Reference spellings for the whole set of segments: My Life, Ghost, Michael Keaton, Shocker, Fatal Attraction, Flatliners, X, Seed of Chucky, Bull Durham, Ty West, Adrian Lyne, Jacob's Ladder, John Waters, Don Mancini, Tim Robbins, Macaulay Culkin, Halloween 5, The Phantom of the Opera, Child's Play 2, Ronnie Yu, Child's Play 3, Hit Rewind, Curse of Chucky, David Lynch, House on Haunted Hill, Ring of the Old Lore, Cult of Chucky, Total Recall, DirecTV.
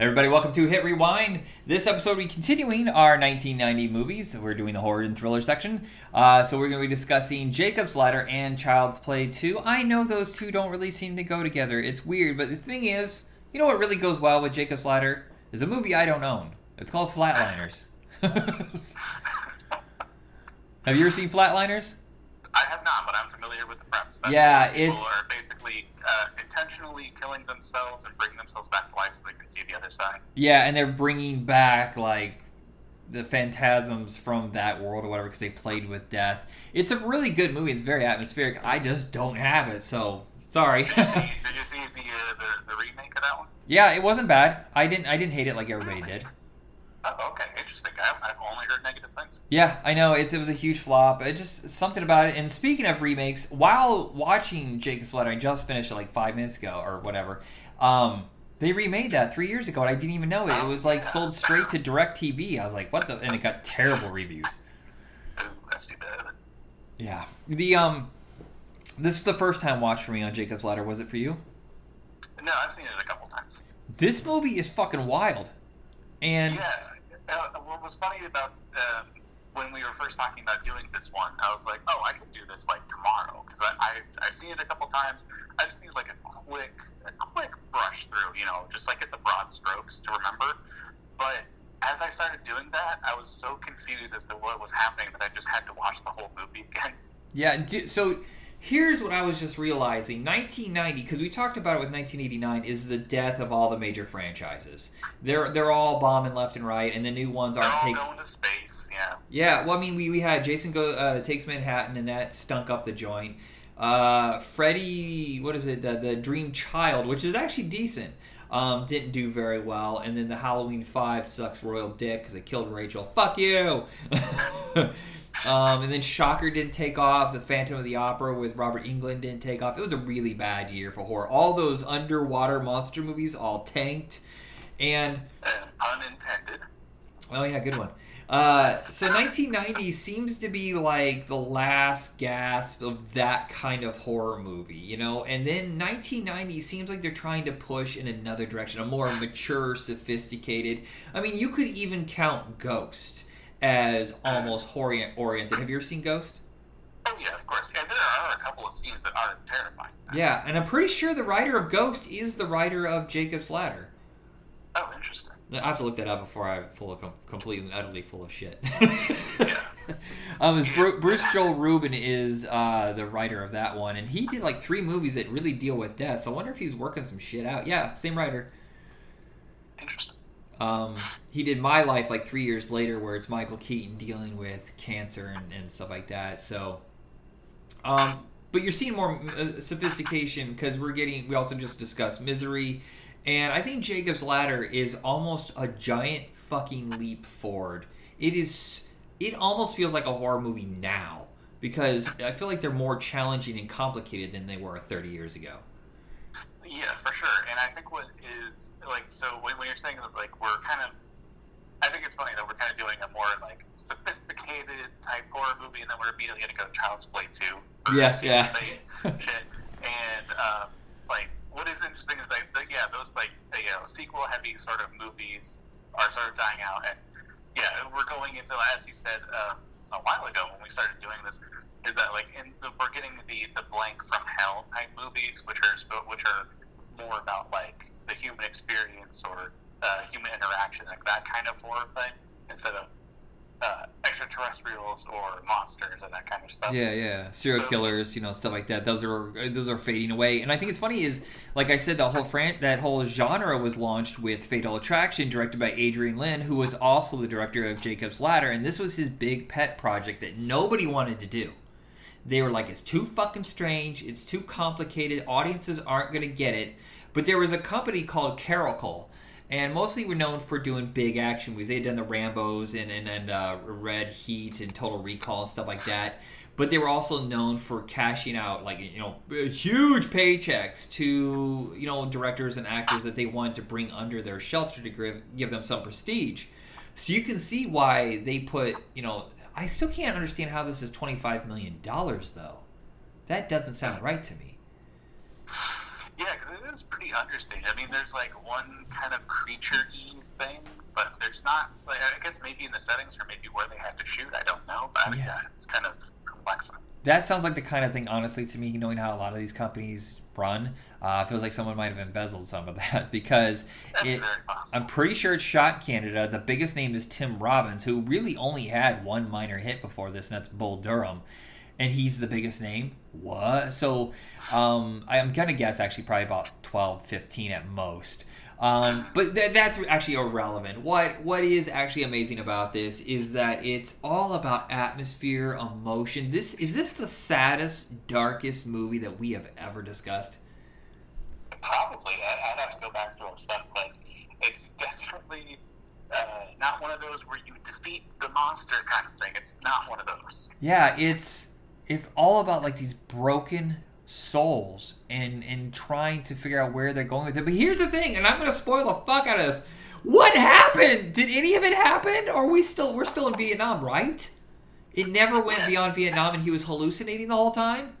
Everybody, welcome to Hit Rewind. This episode, we're continuing our 1990 movies. We're doing the horror and thriller section. So we're going to be discussing Jacob's Ladder and Child's Play 2. I know those two don't really seem to go together. It's weird, but the thing is, you know what really goes well with Jacob's Ladder? Is a movie I don't own. It's called Flatliners. Have you ever seen Flatliners? I have not, but I'm familiar with the premise. That's people are basically intentionally killing themselves and bringing themselves back to life so they can see the other side. Yeah, and they're bringing back, like, the phantasms from that world or whatever because they played with death. It's a really good movie. It's very atmospheric. I just don't have it, so sorry. Did you see the remake of that one? Yeah, it wasn't bad. I didn't hate it like everybody did. Oh, okay, interesting. I've only heard negative things. Yeah, I know. It was a huge flop. It just something about it. And speaking of remakes, while watching Jacob's Ladder, I just finished it like 5 minutes ago or whatever. They remade that 3 years ago, and I didn't even know it. It was like sold straight to DirecTV. I was like, what the? And it got terrible reviews. That's too bad. Yeah. This is the first time watch for me on Jacob's Ladder. Was it for you? No, I've seen it a couple times. This movie is fucking wild. And what was funny about when we were first talking about doing this one, I was like, oh, I could do this like tomorrow because I've seen it a couple times. I just need like a quick brush through, you know, just like at the broad strokes to remember. But as I started doing that, I was so confused as to what was happening that I just had to watch the whole movie again. Yeah, so here's what I was just realizing. 1990, because we talked about it with 1989, is the death of all the major franchises. They're all bombing left and right, and the new ones aren't taking... They're all going to space, yeah. Yeah, well, I mean, we had Jason Takes Manhattan, and that stunk up the joint. Freddy, what is it, the Dream Child, which is actually decent, didn't do very well. And then the Halloween 5 sucks royal dick because they killed Rachel. Fuck you! And then Shocker didn't take off. The Phantom of the Opera with Robert Englund didn't take off. It was a really bad year for horror. All those underwater monster movies all tanked. And unintended. Oh, yeah, good one. So 1990 seems to be like the last gasp of that kind of horror movie, you know? And then 1990 seems like they're trying to push in another direction, a more mature, sophisticated... I mean, you could even count Ghost as almost horror-oriented. Have you ever seen Ghost? Oh, yeah, of course. Yeah, there are a couple of scenes that are terrifying. Yeah, and I'm pretty sure the writer of Ghost is the writer of Jacob's Ladder. Oh, interesting. I have to look that up before I'm completely and utterly full of shit. Yeah. Bruce Joel Rubin is the writer of that one, and he did like 3 movies that really deal with death, so I wonder if he's working some shit out. Yeah, same writer. Interesting. He did My Life like 3 years later where it's Michael Keaton dealing with cancer and stuff like that. So, but you're seeing more sophistication because we also just discussed Misery. And I think Jacob's Ladder is almost a giant fucking leap forward. It almost feels like a horror movie now because I feel like they're more challenging and complicated than they were 30 years ago. Yeah, for sure. And I think what is, like, so when you're saying that, like, I think it's funny that we're kind of doing a more, like, sophisticated type horror movie, and then we're immediately going to go to Child's Play 2. Yes, yeah. Shit. And, like, what is interesting is, like, those, like, you know, sequel-heavy sort of movies are sort of dying out. And, yeah, we're going into, as you said, a while ago when we started doing this, is that, like, we're getting the blank from hell type movies, which are more about, like, the human experience or human interaction, like that kind of horror thing, instead of extraterrestrials or monsters and that kind of stuff. Yeah, serial killers, you know, stuff like that. Those are fading away. And I think it's funny is, like I said, that whole genre was launched with Fatal Attraction, directed by Adrian Lyne, who was also the director of Jacob's Ladder, and this was his big pet project that nobody wanted to do. They were like, it's too fucking strange, it's too complicated, audiences aren't going to get it. But there was a company called Carolco. And mostly were known for doing big action movies. They had done the Rambos and Red Heat and Total Recall and stuff like that. But they were also known for cashing out, like, you know, huge paychecks to, you know, directors and actors that they wanted to bring under their shelter to give them some prestige. So you can see why they put, you know, I still can't understand how this is $25 million, though. That doesn't sound right to me. Yeah, because it is pretty understated. I mean, there's like one kind of creature-y thing, but there's not, like, I guess maybe in the settings or maybe where they had to shoot, I don't know, but yeah, it's kind of complex. That sounds like the kind of thing, honestly, to me, knowing how a lot of these companies run, feels like someone might have embezzled some of that, because I'm pretty sure it's shot Canada. The biggest name is Tim Robbins, who really only had one minor hit before this, and that's Bull Durham. And he's the biggest name? What? So I'm going to guess actually probably about 12, 15 at most. But that's actually irrelevant. What is actually amazing about this is that it's all about atmosphere, emotion. Is this the saddest, darkest movie that we have ever discussed? Probably. I'd have to go back through our stuff, but it's definitely not one of those where you defeat the monster kind of thing. It's not one of those. Yeah, it's all about like these broken souls and trying to figure out where they're going with it. But here's the thing, and I'm going to spoil the fuck out of this. What happened? Did any of it happen? Or we're still in Vietnam, right? It never went beyond Vietnam, and he was hallucinating the whole time?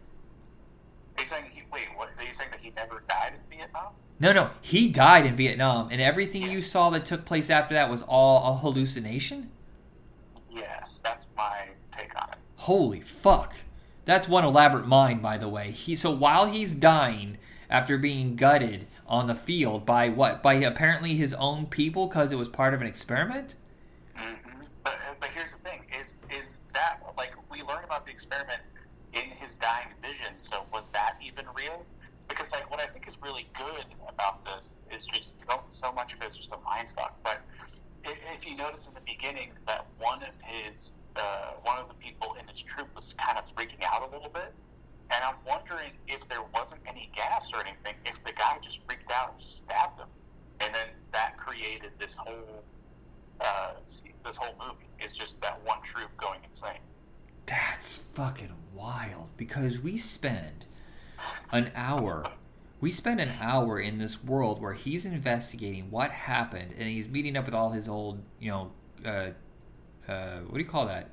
Are you saying are you saying that he never died in Vietnam? No, he died in Vietnam, and everything you saw that took place after that was all a hallucination? Yes, that's my take on it. Holy fuck. That's one elaborate mind, by the way. So while he's dying after being gutted on the field by what? By apparently his own people because it was part of an experiment? Mm-hmm. But here's the thing. Is that, like, we learn about the experiment in his dying vision, so was that even real? Because, like, what I think is really good about this is just so much of it is just a mind fuck. But if you notice in the beginning that one of the people in his troop was kind of freaking out a little bit, and I'm wondering if there wasn't any gas or anything, if the guy just freaked out and stabbed him, and then that created this whole movie. It's just that one troop going insane. That's fucking wild, because we spend an hour in this world where he's investigating what happened, and he's meeting up with all his old, you know, what do you call that?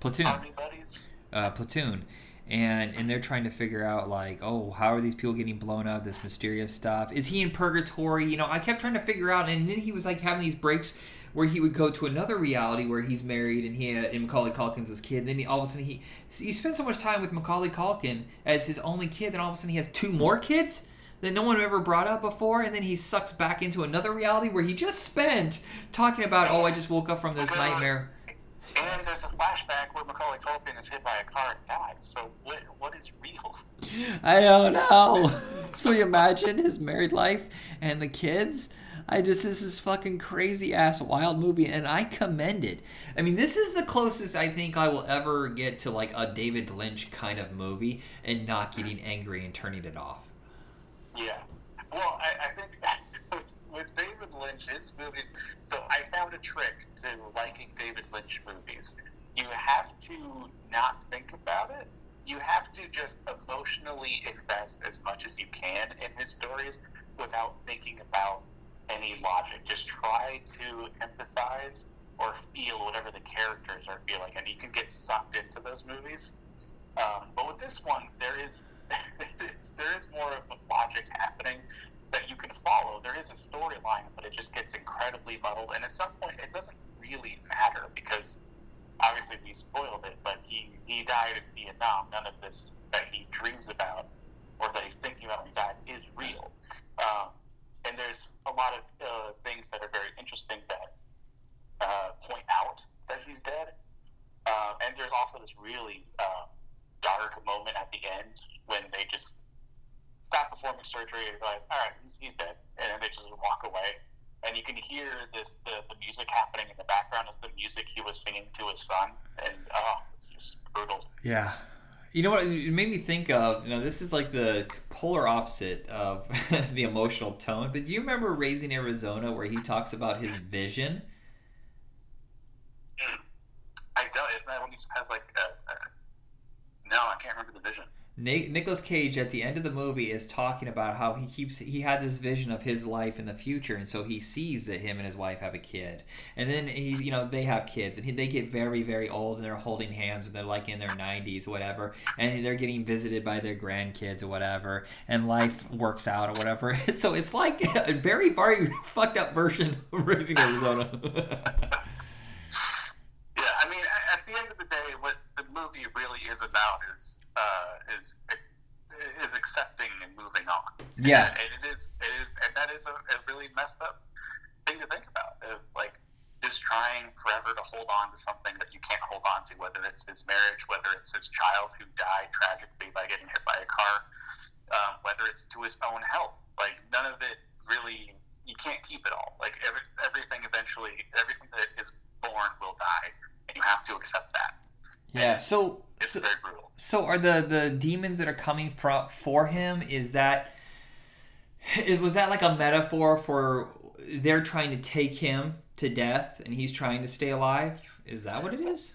Platoon. Army buddies. Platoon. And they're trying to figure out, like, oh, how are these people getting blown up, this mysterious stuff? Is he in purgatory? You know, I kept trying to figure out, and then he was, like, having these breaks where he would go to another reality where he's married and and Macaulay Culkin's his kid. And then all of a sudden he spent so much time with Macaulay Culkin as his only kid, and all of a sudden he has two more kids that no one ever brought up before, and then he sucks back into another reality where he just spent talking about, oh, I just woke up from this nightmare. And there's a flashback where Macaulay Culkin is hit by a car and died. So what is real? I don't know. So you imagine his married life and the kids? This is fucking crazy ass wild movie, and I commend it. I mean, this is the closest I think I will ever get to like a David Lynch kind of movie and not getting angry and turning it off. Yeah. Well, I think with David Lynch, his movies, so I found a trick to liking David Lynch movies. You have to not think about it. You have to just emotionally invest as much as you can in his stories without thinking about any logic. Just try to empathize or feel whatever the characters are feeling, and you can get sucked into those movies. But with this one, there is more of a logic happening that you can follow. There is a storyline, but it just gets incredibly muddled. And at some point, it doesn't really matter because obviously we spoiled it, but he died in Vietnam. None of this that he dreams about or that he's thinking about when he died is real. And there's a lot of things that are very interesting that point out that he's dead. And there's also this really dark moment at the end when they just stop performing surgery and realize, all right, he's dead, and then they just walk away. And you can hear the music happening in the background is the music he was singing to his son, and it's just brutal. Yeah. You know what it made me think of? You know, this is like the polar opposite of the emotional tone, but do you remember Raising Arizona where he talks about his vision? I don't. Isn't that when he has like a... No, I can't remember the vision. Nicolas Cage at the end of the movie is talking about how he had this vision of his life in the future, and so he sees that him and his wife have a kid, and then they have kids, and they get very, very old, and they're holding hands, and they're like in their 90s, whatever, and they're getting visited by their grandkids or whatever, and life works out or whatever. So it's like a very, very fucked up version of Raising Arizona. Yeah, I mean, at the end of the day, what the movie really is about is accepting and moving on. Yeah, and it is, and that is a really messed up thing to think about. Of like just trying forever to hold on to something that you can't hold on to, whether it's his marriage, whether it's his child who died tragically by getting hit by a car, whether it's to his own health. Like none of it really, you can't keep it all. Like everything that is born will die, and you have to accept that. Yeah. It's very brutal. So are the demons that are coming for him, was that like a metaphor for they're trying to take him to death and he's trying to stay alive? Is that what it is?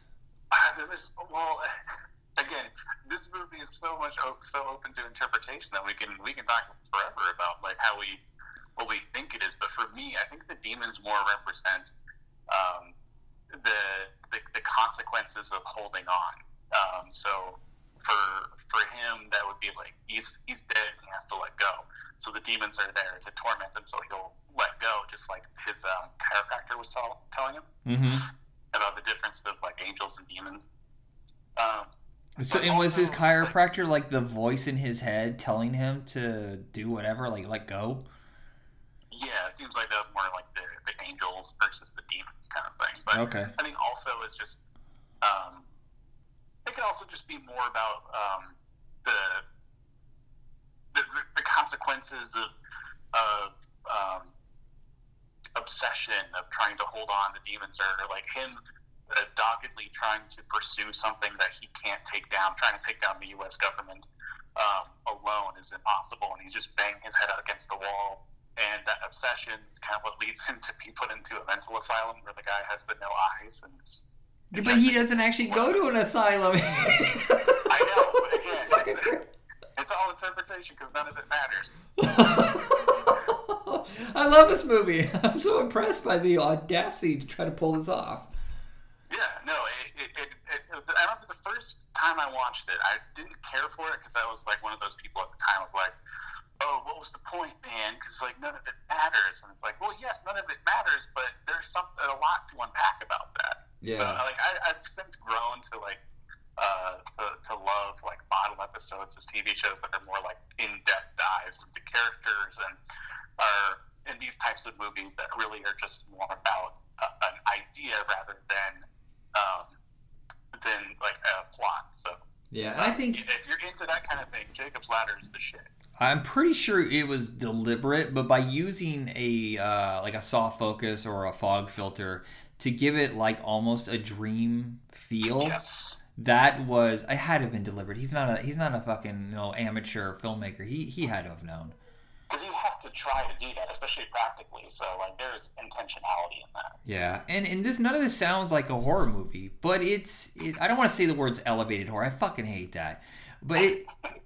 Again, this movie is so open to interpretation that we can talk forever about like how what we think it is. But for me, I think the demons more represent the consequences of holding on. So. For him, that would be like he's dead and he has to let go. So the demons are there to torment him, so he'll let go, just like his chiropractor was telling him about the difference of like angels and demons. Was his chiropractor like the voice in his head telling him to do whatever, like let go? Yeah, it seems like that was more like the angels versus the demons kind of thing. But okay. I think also it's just. It could also just be more about the consequences of obsession, of trying to hold on to demons, or like him doggedly trying to pursue something that he can't take down, trying to take down the U.S. government alone is impossible, and he's just banging his head out against the wall. And that obsession is kind of what leads him to be put into a mental asylum where the guy has the no eyes and. But he doesn't actually go to an asylum. I know, but again, it's all interpretation because none of it matters. I love this movie. I'm so impressed by the audacity to try to pull this off. Yeah, no, I remember the first time I watched it, I didn't care for it because I was like one of those people at the time of like, oh, what was the point, man? Because like none of it matters, and it's like, well, yes, none of it matters, but there's a lot to unpack about that. Yeah. But, like I've since grown to like to love like bottle episodes of TV shows that are more like in-depth dives into characters and are in these types of movies that really are just more about an idea rather than like a plot. So yeah, and I think if you're into that kind of thing, Jacob's Ladder is the shit. I'm pretty sure it was deliberate, but by using a like a soft focus or a fog filter to give it like almost a dream feel. Yes. It had to have been deliberate. He's not a fucking amateur filmmaker. He had to have known. Because you have to try to do that, especially practically. So like there's intentionality in that. Yeah, and this none of this sounds like a horror movie, but I don't want to say the words elevated horror. I fucking hate that. But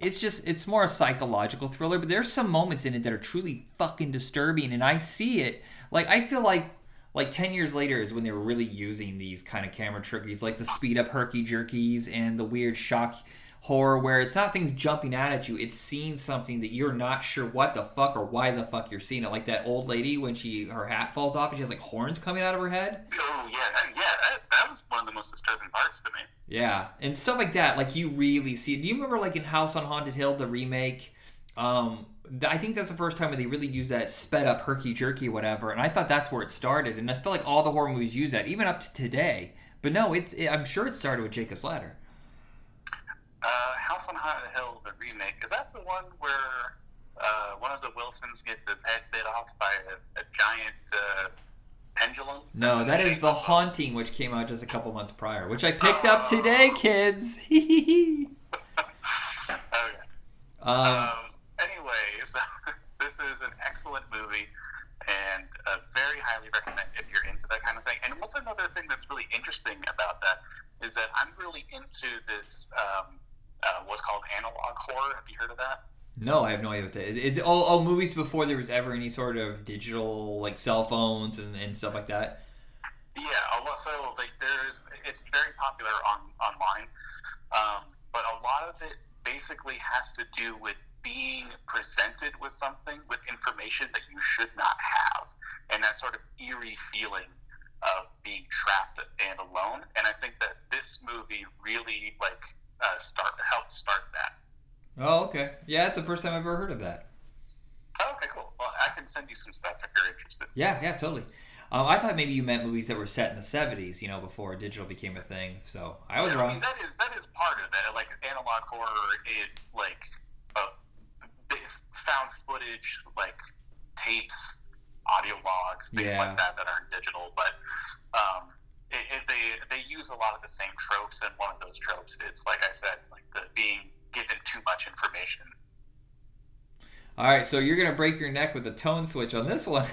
it's more a psychological thriller, but there's some moments in it that are truly fucking disturbing, and I see it. Like, I feel like 10 years later is when they were really using these kind of camera trickeries, like the speed-up herky-jerkies and the weird shock horror where it's not things jumping out at you, it's seeing something that you're not sure what the fuck or why the fuck you're seeing it. Like that old lady when her hat falls off and she has, like, horns coming out of her head. Oh, yeah, that was one of the most disturbing parts to me. Yeah, and stuff like that, like, you really see it. Do you remember, like, in House on Haunted Hill, the remake, I think that's the first time where they really use that sped up herky-jerky whatever, and I thought that's where it started, and I feel like all the horror movies use that, even up to today. But no, I'm sure it started with Jacob's Ladder. House on Haunted Hill, the remake, is that the one where one of the Wilsons gets his head bit off by a giant pendulum? No, that is The Haunting, which came out just a couple months prior, which I picked up today, kids. Hee okay. Anyway, so this is an excellent movie and very highly recommend if you're into that kind of thing. And what's another thing that's really interesting about that is that I'm really into this what's called analog horror. Have you heard of that? No, I have no idea what that is. Is it all movies before there was ever any sort of digital, like cell phones and stuff like that? Yeah, so like it's very popular online, but a lot of it basically has to do with being presented with something, with information that you should not have, and that sort of eerie feeling of being trapped and alone. And I think that this movie really helped start that. Oh, okay. Yeah, it's the first time I've ever heard of that. Oh, okay, cool. Well, I can send you some stuff if you're interested. Yeah, totally. I thought maybe you meant movies that were set in the 70s, you know, before digital became a thing. So I was wrong. I mean, that is part of it. Like analog horror is like found footage, like tapes, audio logs, things like that aren't digital. But they use a lot of the same tropes, and one of those tropes is, like I said, like the being given too much information. All right, so you're going to break your neck with a tone switch on this one.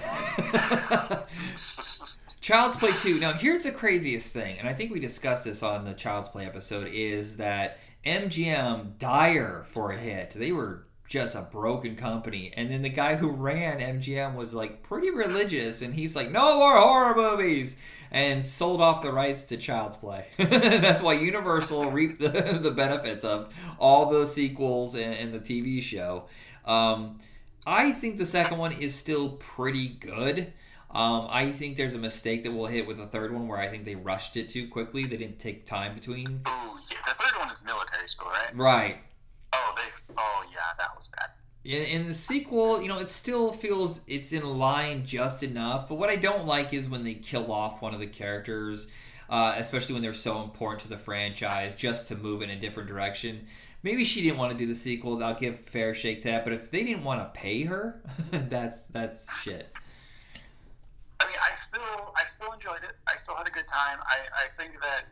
Child's Play 2. Now, here's the craziest thing, and I think we discussed this on the Child's Play episode, is that MGM, dire for a hit. They were just a broken company. And then the guy who ran MGM was, like, pretty religious, and he's like, no more horror movies, and sold off the rights to Child's Play. That's why Universal reaped the benefits of all those sequels and the TV show. I think the second one is still pretty good. I think there's a mistake that we'll hit with the third one, where I think they rushed it too quickly. They didn't take time between. Oh yeah, the third one is military school, right? Right. Oh yeah, that was bad. In the sequel, you know, it still feels it's in line just enough. But what I don't like is when they kill off one of the characters, especially when they're so important to the franchise, just to move in a different direction. Maybe she didn't want to do the sequel. I'll give fair shake to that. But if they didn't want to pay her, that's shit. I mean, I still enjoyed it. I still had a good time. I think that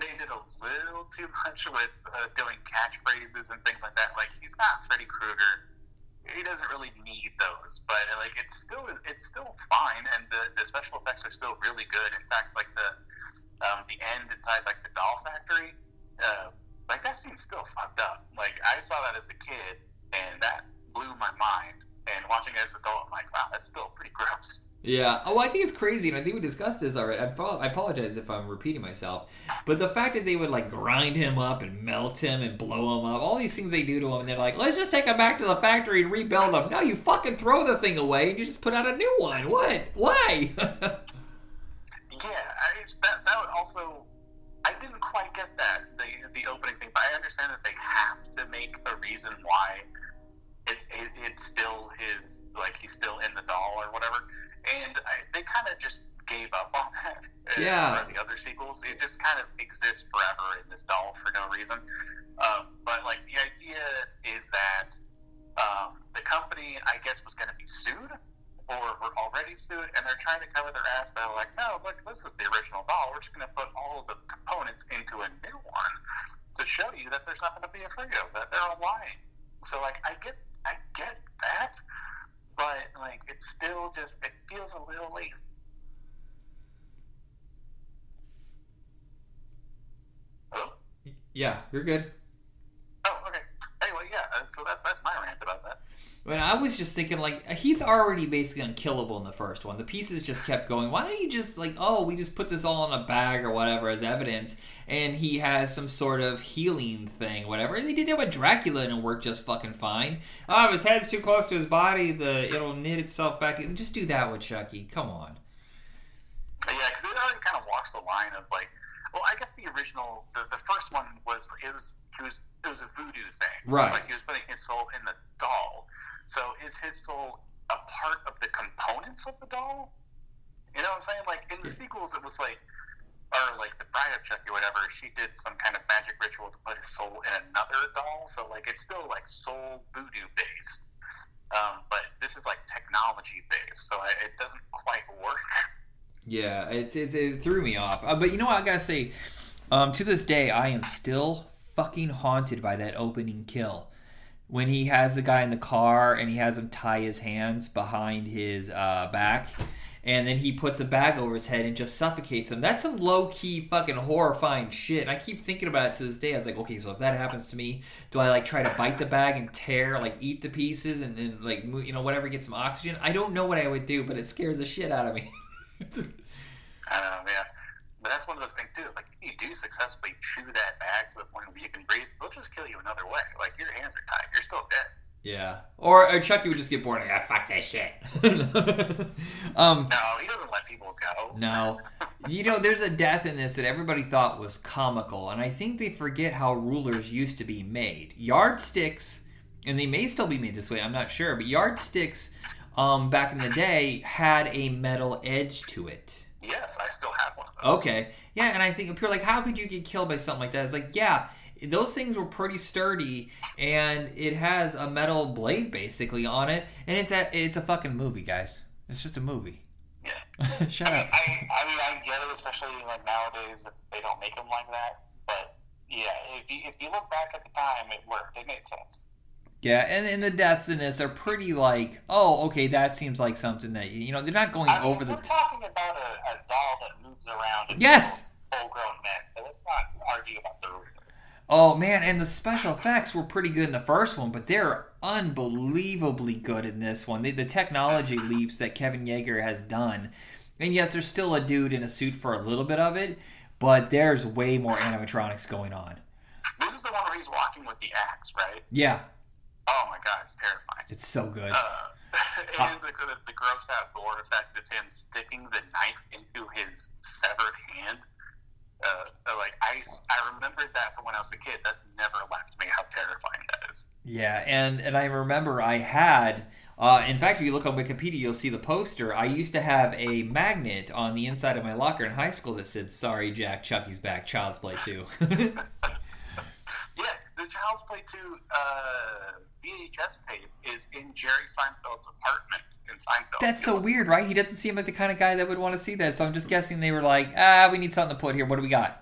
they did a little too much with doing catchphrases and things like that. Like, he's not Freddy Krueger. He doesn't really need those. But like, it's still fine, and the special effects are still really good. In fact, like the end inside like the doll factory, like that scene's still fucked up. Like I saw that as a kid, and that blew my mind. And watching it as an adult, I'm like, wow, that's still pretty gross. Yeah. Oh, I think it's crazy, and I think we discussed this already. I apologize if I'm repeating myself, but the fact that they would like grind him up and melt him and blow him up, all these things they do to him, and they're like, let's just take him back to the factory and rebuild him. No, you fucking throw the thing away and you just put out a new one. What? Why? That would also, I didn't quite get that, the opening thing, but I understand that they have to make a reason why it's still his, like he's still in the doll or whatever. And they kind of just gave up on that. Yeah. For the other sequels, it just kind of exists forever in this doll for no reason. But like the idea is that the company, I guess, was going to be sued, or were already sued, and they're trying to cover their ass. They're like, no, look, this is the original doll. We're just going to put all of the components into a new one to show you that there's nothing to be afraid of, that they're all lying. So like, I get that. But, like, it's still just, it feels a little lazy. Hello? Yeah, you're good. Oh, okay. Anyway, yeah, so that's my rant about that. Well, I was just thinking, like, he's already basically unkillable in the first one. The pieces just kept going. Why don't you just, like, we just put this all in a bag or whatever as evidence, and he has some sort of healing thing, whatever. And they did that with Dracula, and it worked just fucking fine. Oh, if his head's too close to his body, it'll knit itself back. Just do that with Chucky. Come on. Yeah, because it already kind of walks the line of, like, well, I guess the original, the first one was, it was a voodoo thing. Right. Like, he was putting his soul in the doll. So is his soul a part of the components of the doll? You know what I'm saying? Like, in the sequels, it was like, or like the Bride of Chucky or whatever, she did some kind of magic ritual to put his soul in another doll. So, like, it's still, like, soul voodoo-based. But this is, like, technology-based. So it doesn't quite work. Yeah, it threw me off. But you know what I gotta say? To this day, I am still fucking haunted by that opening kill. when he has the guy in the car and he has him tie his hands behind his back, and then he puts a bag over his head and just suffocates him. That's some low-key fucking horrifying shit. And I keep thinking about it to this day. I was like, okay, so if that happens to me, do I, like, try to bite the bag and tear, like, eat the pieces and then, like, move, you know, whatever, get some oxygen? I don't know what I would do, but it scares the shit out of me. Yeah. But that's one of those things, too. Like, if you do successfully chew that bag to the point where you can breathe, they'll just kill you another way. Like, your hands are tied. You're still dead. Yeah. Or Chucky would just get bored and go, fuck that shit. No, he doesn't let people go. No. You know, there's a death in this that everybody thought was comical, and I think they forget how rulers used to be made. Yardsticks, and they may still be made this way, I'm not sure, but yardsticks back in the day had a metal edge to it. Yes, I still have one of those. Okay. Yeah, and I think people are like, how could you get killed by something like that? It's like, yeah, those things were pretty sturdy, and it has a metal blade basically on it, and it's a fucking movie, guys. It's just a movie. Yeah. Shut up. I mean, I get it, especially like nowadays, they don't make them like that. But yeah, if you look back at the time, it worked. It made sense. Yeah, and the deaths in this are pretty like, oh, okay, that seems like something that, you know, they're not going over the... We're talking about a doll that moves around and yes, full-grown men, so let's not argue about the rules. Oh, man, and the special effects were pretty good in the first one, but they're unbelievably good in this one. The technology leaps that Kevin Yeager has done. And yes, there's still a dude in a suit for a little bit of it, but there's way more animatronics going on. This is the one where he's walking with the axe, right? Yeah. Oh my god, it's terrifying. It's so good. And the gross out gore effect of him sticking the knife into his severed hand. I remembered that from when I was a kid. That's never left me, how terrifying that is. Yeah, and I remember I had... in fact, if you look on Wikipedia, you'll see the poster. I used to have a magnet on the inside of my locker in high school that said, "Sorry, Jack, Chucky's back, Child's Play 2. Yeah, the Child's Play 2 VHS tape is in Jerry Seinfeld's apartment in Seinfeld. That's so weird, right? He doesn't seem like the kind of guy that would want to see that, so I'm just guessing they were like, we need something to put here. What do we got?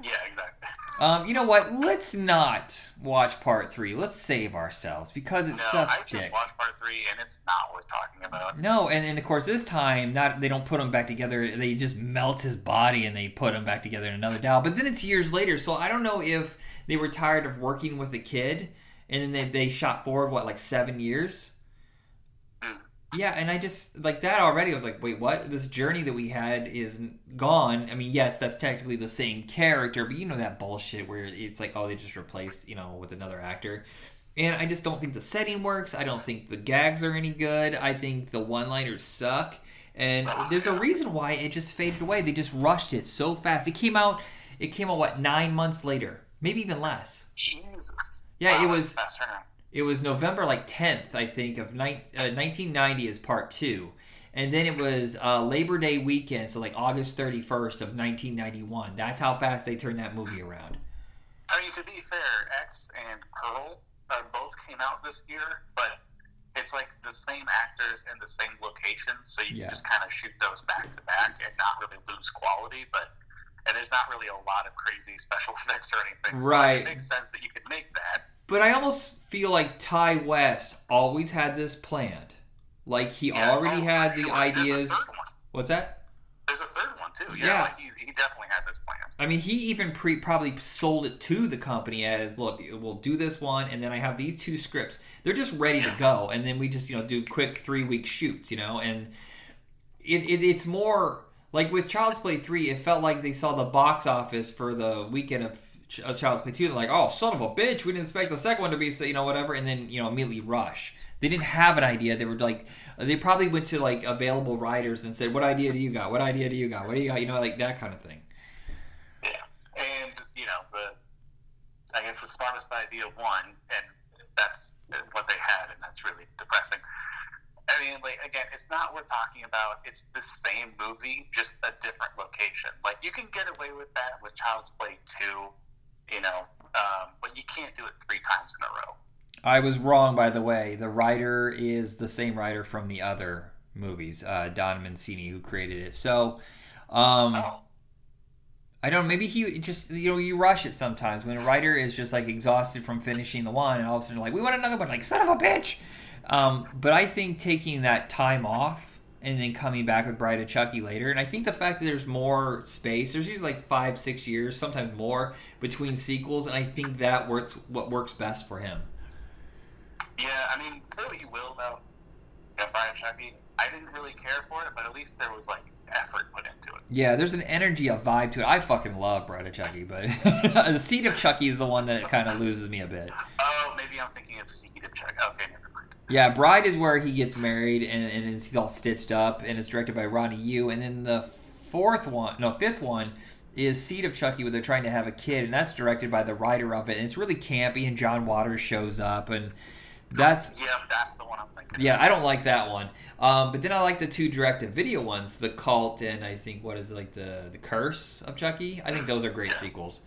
Yeah, exactly. You know what? Let's not watch Part 3. Let's save ourselves, because it sucks dick. No, I just watched Part 3, and it's not worth talking about. No, and of course, this time, they don't put him back together. They just melt his body, and they put him back together in another doll. But then it's years later, so I don't know if they were tired of working with a kid, and then they shot forward, what, like 7 years? Yeah, and I just, like that already, I was like, wait, what? This journey that we had is gone. I mean, yes, that's technically the same character, but you know that bullshit where it's like, oh, they just replaced, you know, with another actor. And I just don't think the setting works. I don't think the gags are any good. I think the one-liners suck. And there's a reason why it just faded away. They just rushed it so fast. It came out, what, 9 months later? Maybe even less. Jesus. Yeah, it was... It was November, like, 10th, I think, of 1990 is Part 2. And then it was Labor Day weekend, so, like, August 31st of 1991. That's how fast they turned that movie around. I mean, to be fair, X and Pearl both came out this year, but it's, like, the same actors and the same location, so you can just kind of shoot those back-to-back and not really lose quality, but... And there's not really a lot of crazy special effects or anything, so right. It makes sense that you could make that. But I almost feel like Ty West always had this planned. Like, he already had the ideas. What's that? There's a third one, too. Yeah. Like he definitely had this planned. I mean, he even probably sold it to the company as, look, we'll do this one, and then I have these two scripts. They're just ready to go, and then we just, you know, do quick 3-week shoots, you know? And it's more... Like, with Child's Play 3, it felt like they saw the box office for the weekend of Child's Play 2. They're like, oh, son of a bitch, we didn't expect the second one to be, so, you know, whatever, and then, you know, immediately rush. They didn't have an idea. They were like, they probably went to, like, available writers and said, what idea do you got? What do you got? You know, like, that kind of thing. Yeah. And, you know, I guess the smartest idea won, and that's what they had, and that's really depressing. I mean, like, again, it's not worth talking about. It's the same movie, just a different location. Like, you can get away with that with Child's Play 2, you know, but you can't do it 3 times in a row. I was wrong, by the way. The writer is the same writer from the other movies, Don Mancini, who created it. So, I don't know, maybe he just, you know, you rush it sometimes when a writer is just like exhausted from finishing the one and all of a sudden like, we want another one, like, son of a bitch. But I think taking that time off and then coming back with Bride of Chucky later, and I think the fact that there's more space, there's usually like 5-6 years, sometimes more, between sequels, and I think that works, what works best for him. Yeah, I mean, say what you will about Bride of Chucky, I didn't really care for it, but at least there was like effort put into it. Yeah, there's an energy, a vibe to it. I fucking love Bride of Chucky, but the Seed of Chucky is the one that kind of loses me a bit. Oh, maybe I'm thinking of Seed of Chucky. Okay, never mind. Yeah, Bride is where he gets married and he's all stitched up, and it's directed by Ronnie Yu. And then the fifth one is Seed of Chucky, where they're trying to have a kid, and that's directed by the writer of it. And it's really campy, and John Waters shows up, and that's the one I'm thinking. Yeah, I don't like that one. But then I like the two direct-to-video ones, The Cult and I think, what is it, like the Curse of Chucky? I think those are great sequels.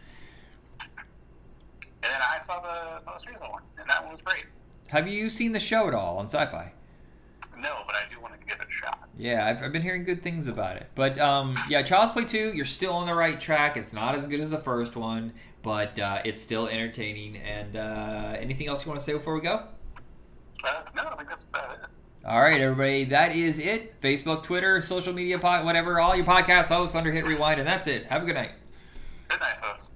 And then I saw the most recent one, and that one was great. Have you seen the show at all on Sci-Fi? No, but I do want to give it a shot. Yeah, I've been hearing good things about it. But, yeah, Child's Play 2, you're still on the right track. It's not as good as the first one, but it's still entertaining. And anything else you want to say before we go? No, I think that's about it. All right, everybody, that is it. Facebook, Twitter, social media, whatever, all your podcast hosts under Hit Rewind, and that's it. Have a good night. Good night, folks.